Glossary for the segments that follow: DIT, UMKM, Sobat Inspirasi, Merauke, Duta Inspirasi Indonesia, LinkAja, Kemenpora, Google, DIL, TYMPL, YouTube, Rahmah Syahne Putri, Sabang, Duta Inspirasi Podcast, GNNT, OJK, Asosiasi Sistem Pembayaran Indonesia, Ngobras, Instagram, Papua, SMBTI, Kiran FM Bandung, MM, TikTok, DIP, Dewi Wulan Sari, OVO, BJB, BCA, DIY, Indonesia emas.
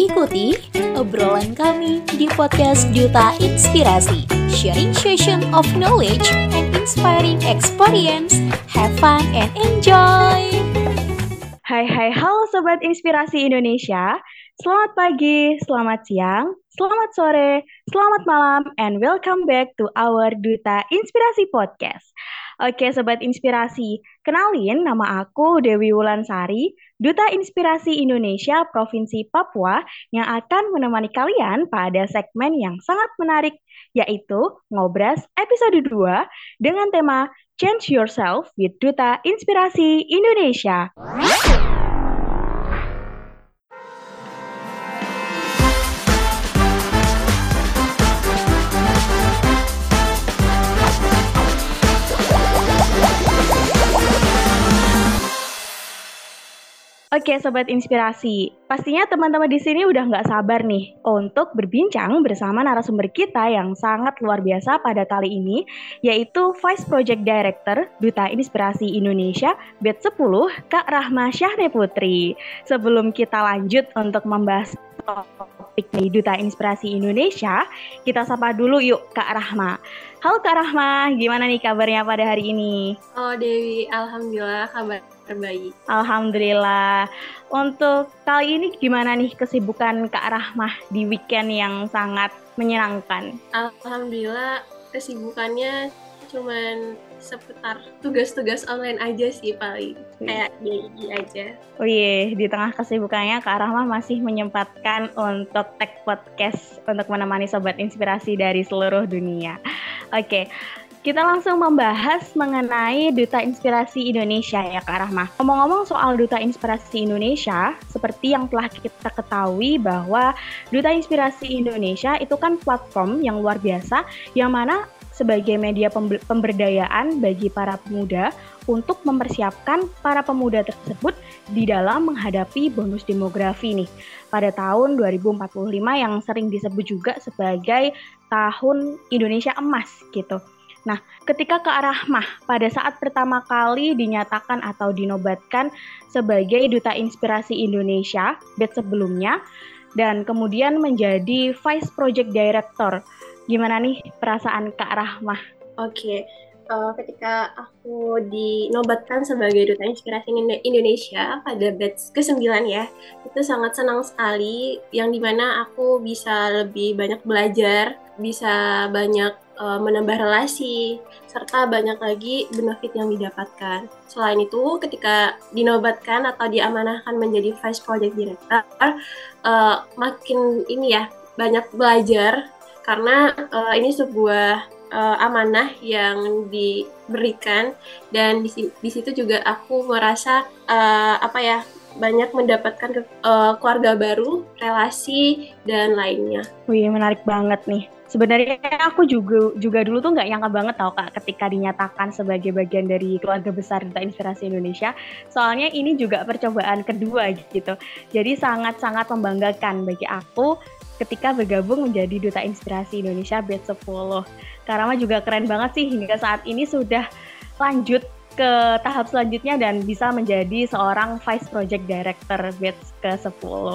Ikuti obrolan kami di podcast Duta Inspirasi, sharing session of knowledge and inspiring experience. Have fun and enjoy. Hai, halo Sobat Inspirasi Indonesia. Selamat pagi, selamat siang, selamat sore, selamat malam, and welcome back to our Duta Inspirasi Podcast. Oke Sobat Inspirasi, kenalin nama aku Dewi Wulan Sari, Duta Inspirasi Indonesia Provinsi Papua yang akan menemani kalian pada segmen yang sangat menarik, yaitu Ngobras episode 2 dengan tema Change Yourself with Duta Inspirasi Indonesia. Oke Sobat Inspirasi, pastinya teman-teman di sini udah nggak sabar nih untuk berbincang bersama narasumber kita yang sangat luar biasa pada kali ini, yaitu Vice Project Director Duta Inspirasi Indonesia Batch 10, Kak Rahmah Syahne Putri. Sebelum kita lanjut untuk membahas topik di Duta Inspirasi Indonesia, kita sapa dulu yuk Kak Rahmah. Halo Kak Rahmah, gimana nih kabarnya pada hari ini? Halo Dewi, alhamdulillah kabar terbaik. Alhamdulillah. Untuk kali ini gimana nih kesibukan Kak Rahmah di weekend yang sangat menyenangkan? Alhamdulillah kesibukannya cuman seputar tugas-tugas online aja sih paling. Kayak DIY aja. Oh iya, di tengah kesibukannya Kak Rahmah masih menyempatkan untuk tag podcast untuk menemani Sobat Inspirasi dari seluruh dunia. Oke. Kita langsung membahas mengenai Duta Inspirasi Indonesia ya Kak Rahmah. Ngomong-ngomong soal Duta Inspirasi Indonesia, seperti yang telah kita ketahui bahwa Duta Inspirasi Indonesia itu kan platform yang luar biasa, yang mana sebagai media pemberdayaan bagi para pemuda untuk mempersiapkan para pemuda tersebut di dalam menghadapi bonus demografi nih pada tahun 2045 yang sering disebut juga sebagai tahun Indonesia emas gitu. Nah, ketika Kak Rahmah pada saat pertama kali dinyatakan atau dinobatkan sebagai Duta Inspirasi Indonesia batch sebelumnya dan kemudian menjadi Vice Project Director, gimana nih perasaan Kak Rahmah? Oke, ketika aku dinobatkan sebagai Duta Inspirasi Indonesia pada batch ke-9 ya, itu sangat senang sekali yang dimana aku bisa lebih banyak belajar, bisa banyak menambah relasi, serta banyak lagi benefit yang didapatkan. Selain itu, ketika dinobatkan atau diamanahkan menjadi Vice Project Director, makin ini ya, banyak belajar, karena ini sebuah amanah yang diberikan, dan di situ juga aku merasa, banyak mendapatkan keluarga baru, relasi, dan lainnya. Wih, menarik banget nih. Sebenarnya aku juga dulu tuh nggak nyangka banget tau Kak ketika dinyatakan sebagai bagian dari keluarga besar Duta Inspirasi Indonesia. Soalnya ini juga percobaan kedua gitu. Jadi sangat-sangat membanggakan bagi aku ketika bergabung menjadi Duta Inspirasi Indonesia batch 10. Karena juga keren banget sih hingga saat ini sudah lanjut ke tahap selanjutnya dan bisa menjadi seorang Vice Project Director batch ke-10.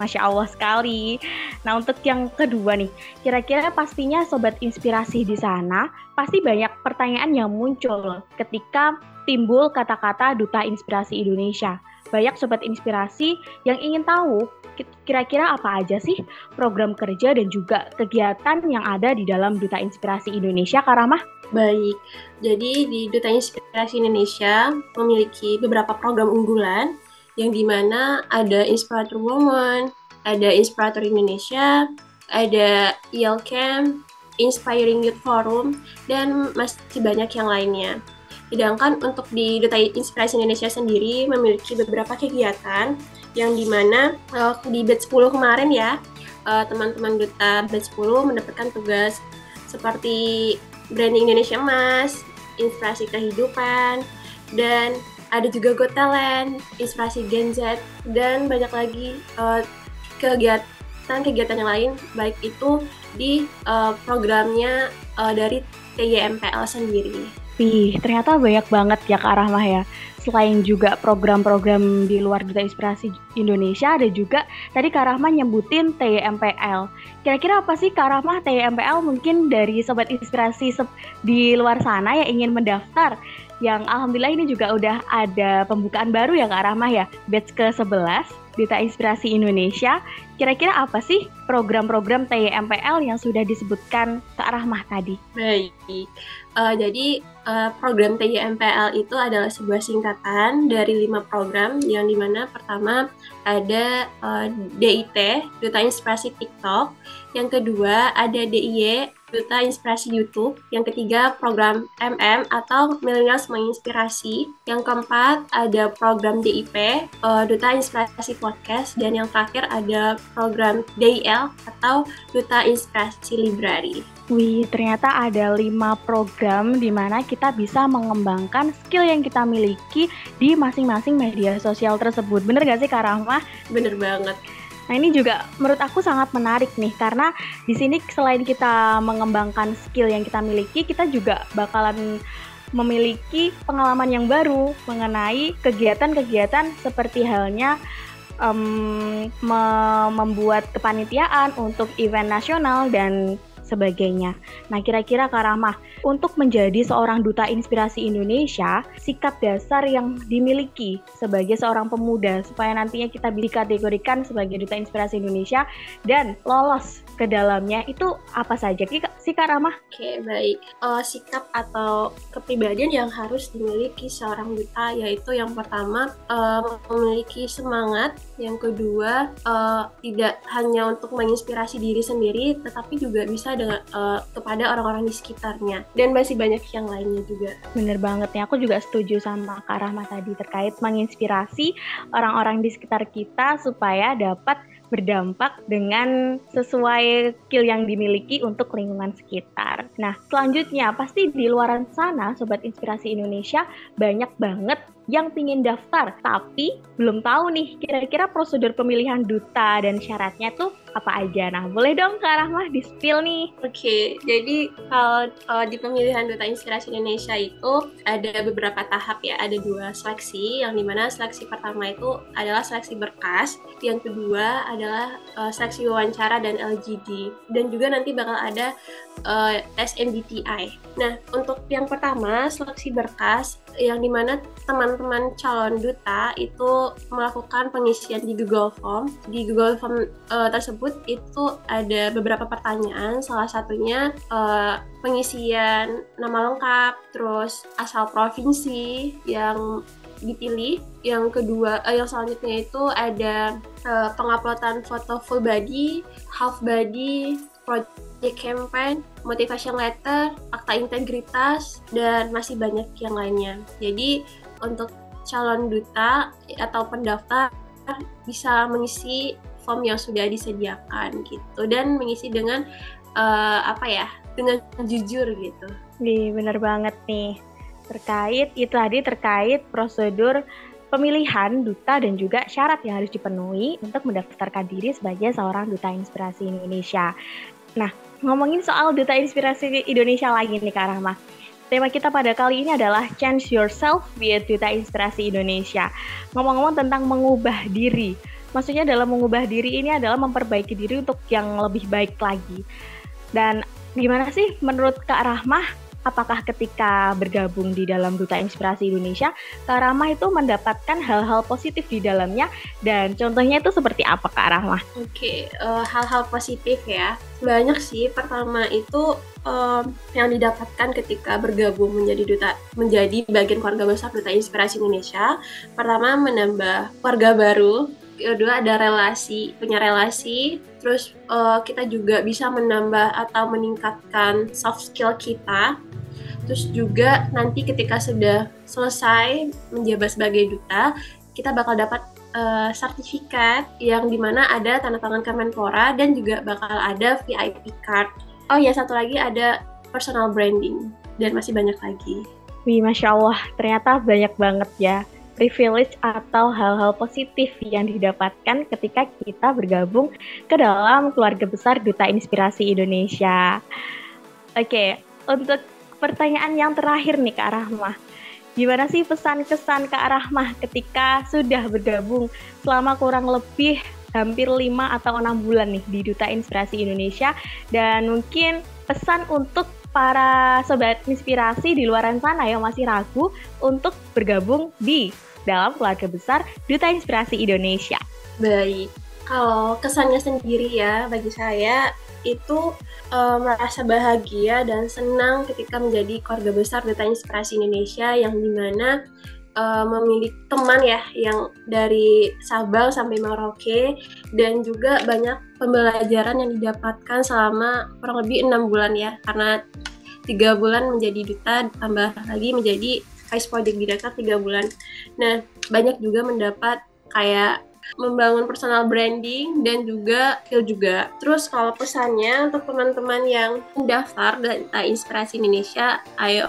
Masya Allah sekali. Nah, untuk yang kedua nih, kira-kira pastinya Sobat Inspirasi di sana pasti banyak pertanyaan yang muncul ketika timbul kata-kata Duta Inspirasi Indonesia. Banyak Sobat Inspirasi yang ingin tahu kira-kira apa aja sih program kerja dan juga kegiatan yang ada di dalam Duta Inspirasi Indonesia, Kak Rahmah? Baik, jadi di Duta Inspirasi Indonesia memiliki beberapa program unggulan yang dimana ada Inspirator Women, ada Inspirator Indonesia, ada IL Camp, Inspiring Youth Forum, dan masih banyak yang lainnya. Sedangkan untuk di Duta Inspirasi Indonesia sendiri memiliki beberapa kegiatan yang dimana di batch 10 kemarin ya, teman-teman Duta batch 10 mendapatkan tugas seperti Branding Indonesia Emas, Inspirasi Kehidupan, dan ada juga Got Talent, Inspirasi Gen Z, dan banyak lagi kegiatan-kegiatan yang lain, baik itu di programnya dari TYMPL sendiri. Tapi ternyata banyak banget ya Kak Rahmah ya. Selain juga program-program di luar Duta Inspirasi Indonesia, ada juga tadi Kak Rahmah nyebutin TYMPL. Kira-kira apa sih Kak Rahmah TYMPL mungkin dari Sobat Inspirasi di luar sana yang ingin mendaftar? Yang alhamdulillah ini juga udah ada pembukaan baru ya Kak Rahmah ya, batch ke-11 Duta Inspirasi Indonesia. Kira-kira apa sih program-program TYMPL yang sudah disebutkan Kak Rahmah tadi? Baik, jadi program TYMPL itu adalah sebuah singkatan dari 5 program, yang dimana pertama ada DIT, Duta Inspirasi TikTok, yang kedua ada DIY, Duta Inspirasi YouTube, yang ketiga program MM atau Milenial Menginspirasi, yang keempat ada program DIP, Duta Inspirasi Podcast, dan yang terakhir ada program DIL atau Duta Inspirasi Library. Wih, ternyata ada 5 program di mana kita bisa mengembangkan skill yang kita miliki di masing-masing media sosial tersebut. Bener gak sih Kak Rahmah? Bener banget. Nah ini juga menurut aku sangat menarik nih, karena di sini selain kita mengembangkan skill yang kita miliki, kita juga bakalan memiliki pengalaman yang baru mengenai kegiatan-kegiatan seperti halnya membuat kepanitiaan untuk event nasional dan sebagainya. Nah kira-kira Kak Rahmah, untuk menjadi seorang Duta Inspirasi Indonesia, sikap dasar yang dimiliki sebagai seorang pemuda supaya nantinya kita dikategorikan sebagai Duta Inspirasi Indonesia dan lolos ke dalamnya, itu apa saja sih Kak Rahmah? Oke, baik. Sikap atau kepribadian yang harus dimiliki seorang duta yaitu yang pertama memiliki semangat, yang kedua tidak hanya untuk menginspirasi diri sendiri tetapi juga bisa dengan kepada orang-orang di sekitarnya, dan masih banyak yang lainnya juga. Bener banget nih, aku juga setuju sama Kak Rahmah tadi terkait menginspirasi orang-orang di sekitar kita supaya dapat berdampak dengan sesuai skill yang dimiliki untuk lingkungan sekitar. Nah, selanjutnya pasti di luar sana Sobat Inspirasi Indonesia banyak banget yang pingin daftar, tapi belum tahu nih kira-kira prosedur pemilihan duta dan syaratnya tuh apa aja. Nah, boleh dong Kak Rahmah di-spill nih. Oke, jadi kalau di pemilihan Duta Inspirasi Indonesia itu ada beberapa tahap ya, ada 2 seleksi, yang dimana seleksi pertama itu adalah seleksi berkas, yang kedua adalah seleksi wawancara dan LGD, dan juga nanti bakal ada SMBTI. Nah, untuk yang pertama seleksi berkas, yang dimana teman-teman calon duta itu melakukan pengisian di Google Form. Di Google Form tersebut itu ada beberapa pertanyaan, salah satunya pengisian nama lengkap, terus asal provinsi yang dipilih. Yang kedua, yang selanjutnya itu ada penguploadan foto full body, half body, project campaign, motivation letter, akta integritas, dan masih banyak yang lainnya. Jadi untuk calon duta atau pendaftar bisa mengisi form yang sudah disediakan gitu, dan mengisi dengan dengan jujur gitu. Bener banget nih, terkait prosedur pemilihan duta dan juga syarat yang harus dipenuhi untuk mendaftarkan diri sebagai seorang Duta Inspirasi Indonesia. Nah, ngomongin soal Duta Inspirasi Indonesia lagi nih Kak Rahmah. Tema kita pada kali ini adalah Change Yourself with Duta Inspirasi Indonesia. Ngomong-ngomong tentang mengubah diri, maksudnya dalam mengubah diri ini adalah memperbaiki diri untuk yang lebih baik lagi. Dan gimana sih menurut Kak Rahmah, apakah ketika bergabung di dalam Duta Inspirasi Indonesia, Kak Rahmah itu mendapatkan hal-hal positif di dalamnya, dan contohnya itu seperti apa Kak Rahmah? Oke, hal-hal positif ya, banyak sih. Pertama itu yang didapatkan ketika bergabung menjadi bagian keluarga besar Duta Inspirasi Indonesia. Pertama, menambah keluarga baru. Kedua, ada relasi, terus kita juga bisa menambah atau meningkatkan soft skill kita. Terus juga nanti ketika sudah selesai menjabat sebagai duta, kita bakal dapat sertifikat yang dimana ada tanda tangan Kemenpora, dan juga bakal ada VIP card. Oh ya, satu lagi ada personal branding, dan masih banyak lagi. Wih, Masya Allah, ternyata banyak banget ya privilege atau hal-hal positif yang didapatkan ketika kita bergabung ke dalam keluarga besar Duta Inspirasi Indonesia. Oke, untuk pertanyaan yang terakhir nih Kak Rahmah. Gimana sih pesan-kesan Kak Rahmah ketika sudah bergabung selama kurang lebih hampir 5 atau 6 bulan nih di Duta Inspirasi Indonesia, dan mungkin pesan untuk para sobat inspirasi di luar sana yang masih ragu untuk bergabung di dalam keluarga besar Duta Inspirasi Indonesia. Baik, kalau kesannya sendiri ya, bagi saya itu merasa bahagia dan senang ketika menjadi keluarga besar Duta Inspirasi Indonesia, yang dimana memiliki teman ya, yang dari Sabang sampai Merauke, dan juga banyak pembelajaran yang didapatkan selama kurang lebih 6 bulan ya, karena 3 bulan menjadi duta, tambah lagi menjadi vice project director 3 bulan. Nah, banyak juga mendapat kayak membangun personal branding dan juga skill juga. Terus kalau pesannya untuk teman-teman yang mendaftar Duta Inspirasi Indonesia, ayo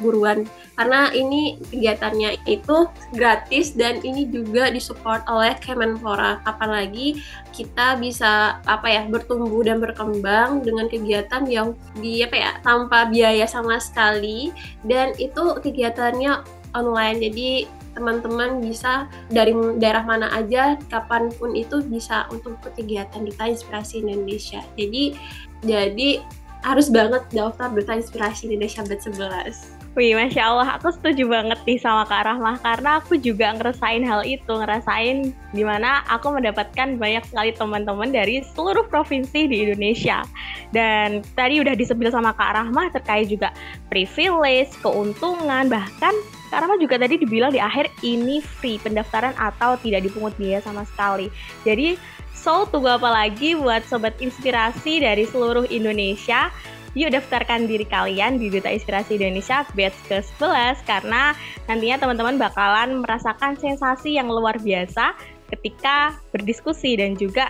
buruan, karena ini kegiatannya itu gratis dan ini juga disupport oleh Kemenpora. Kapan lagi kita bisa bertumbuh dan berkembang dengan kegiatan yang tanpa biaya sama sekali, dan itu kegiatannya online. Jadi teman-teman bisa dari daerah mana aja, kapanpun itu bisa untuk kegiatan Duta Inspirasi Indonesia. Jadi harus banget daftar Duta Inspirasi Indonesia Batch 11. Wih, Masya Allah, aku setuju banget nih sama Kak Rahmah, karena aku juga ngerasain hal itu, ngerasain dimana aku mendapatkan banyak sekali teman-teman dari seluruh provinsi di Indonesia. Dan tadi udah disebil sama Kak Rahmah terkait juga privilege, keuntungan, bahkan Kak Rahmah juga tadi dibilang di akhir ini free pendaftaran atau tidak dipungut biaya sama sekali. Jadi, tunggu apa lagi buat Sobat Inspirasi dari seluruh Indonesia? Yuk daftarkan diri kalian di Duta Inspirasi Indonesia Batch ke-11, karena nantinya teman-teman bakalan merasakan sensasi yang luar biasa ketika berdiskusi dan juga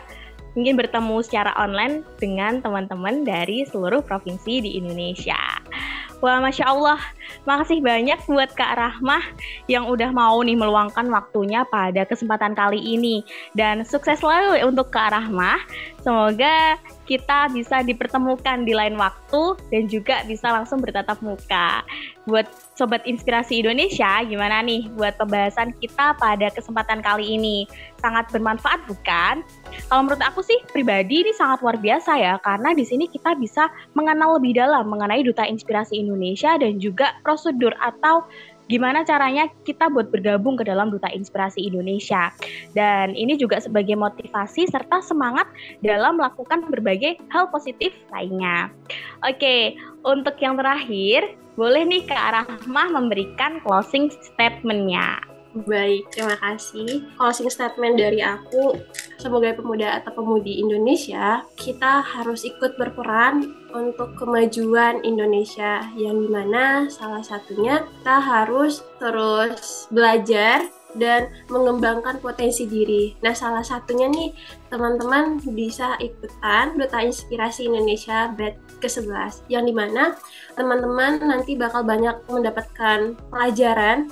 mungkin bertemu secara online dengan teman-teman dari seluruh provinsi di Indonesia. Wah, Masya Allah, makasih banyak buat Kak Rahmah yang udah mau nih meluangkan waktunya pada kesempatan kali ini. Dan sukses selalu untuk Kak Rahmah. Semoga kita bisa dipertemukan di lain waktu dan juga bisa langsung bertatap muka. Buat Sobat Inspirasi Indonesia, gimana nih buat pembahasan kita pada kesempatan kali ini? Sangat bermanfaat bukan? Kalau menurut aku sih pribadi ini sangat luar biasa ya, karena di sini kita bisa mengenal lebih dalam mengenai Duta Inspirasi Indonesia dan juga prosedur atau gimana caranya kita buat bergabung ke dalam Duta Inspirasi Indonesia. Dan ini juga sebagai motivasi serta semangat dalam melakukan berbagai hal positif lainnya. Oke, untuk yang terakhir, boleh nih Kak Rahmah memberikan closing statement-nya. Baik, terima kasih. Closing statement dari aku, sebagai pemuda atau pemudi Indonesia, kita harus ikut berperan untuk kemajuan Indonesia, yang dimana salah satunya kita harus terus belajar dan mengembangkan potensi diri. Nah, salah satunya nih, teman-teman bisa ikutan Duta Inspirasi Indonesia Batch ke-11, yang dimana teman-teman nanti bakal banyak mendapatkan pelajaran.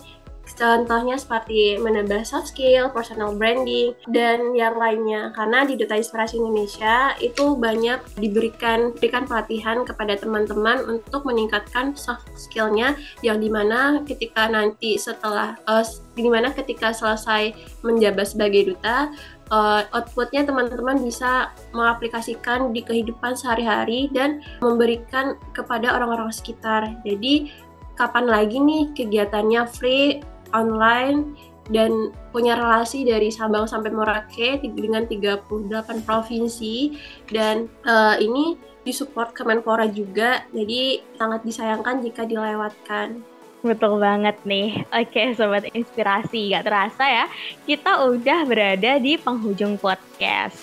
Contohnya seperti menambah soft skill, personal branding, dan yang lainnya. Karena di Duta Inspirasi Indonesia itu banyak diberikan pelatihan kepada teman-teman untuk meningkatkan soft skill-nya, yang dimana ketika nanti ketika selesai menjabat sebagai duta, outputnya teman-teman bisa mengaplikasikan di kehidupan sehari-hari dan memberikan kepada orang-orang sekitar. Jadi, kapan lagi nih kegiatannya free, online, dan punya relasi dari Sabang sampai Merauke dengan 38 provinsi, dan ini disupport Kemenpora juga, jadi sangat disayangkan jika dilewatkan. Betul banget nih. Oke, Sobat Inspirasi, gak terasa ya, kita udah berada di penghujung podcast.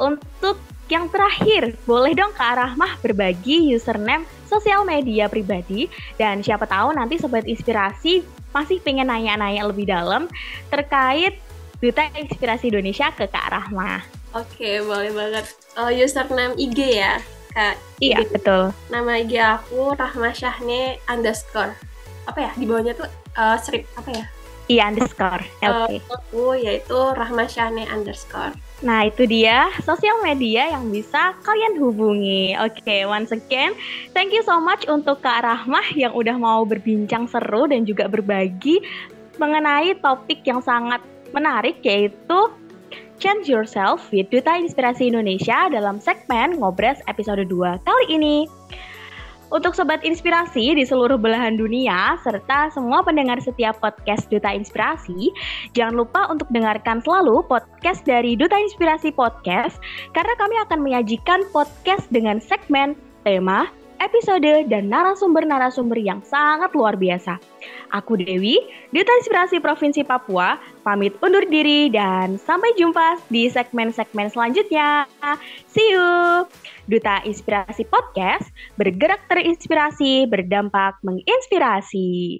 Untuk yang terakhir, boleh dong Kak Rahmah berbagi username sosial media pribadi, dan siapa tahu nanti Sobat Inspirasi masih pengen nanya-nanya lebih dalam terkait Duta Inspirasi Indonesia ke Kak Rahmah. Oke, boleh banget. Username IG ya, Kak? Iya, betul. Nama IG aku Rahmah Syahne _ di bawahnya tuh strip _LP. Aku yaitu Rahmah Syahne _. Nah, itu dia sosial media yang bisa kalian hubungi. Oke, once again, thank you so much untuk Kak Rahmah yang udah mau berbincang seru dan juga berbagi mengenai topik yang sangat menarik, yaitu Change Yourself with Duta Inspirasi Indonesia dalam segmen Ngobras episode 2 kali ini. Untuk Sobat Inspirasi di seluruh belahan dunia, serta semua pendengar setiap podcast Duta Inspirasi, jangan lupa untuk dengarkan selalu podcast dari Duta Inspirasi Podcast, karena kami akan menyajikan podcast dengan segmen, tema, episode, dan narasumber-narasumber yang sangat luar biasa. Aku Dewi, Duta Inspirasi Provinsi Papua, pamit undur diri dan sampai jumpa di segmen-segmen selanjutnya. See you! Duta Inspirasi Podcast, bergerak terinspirasi, berdampak menginspirasi.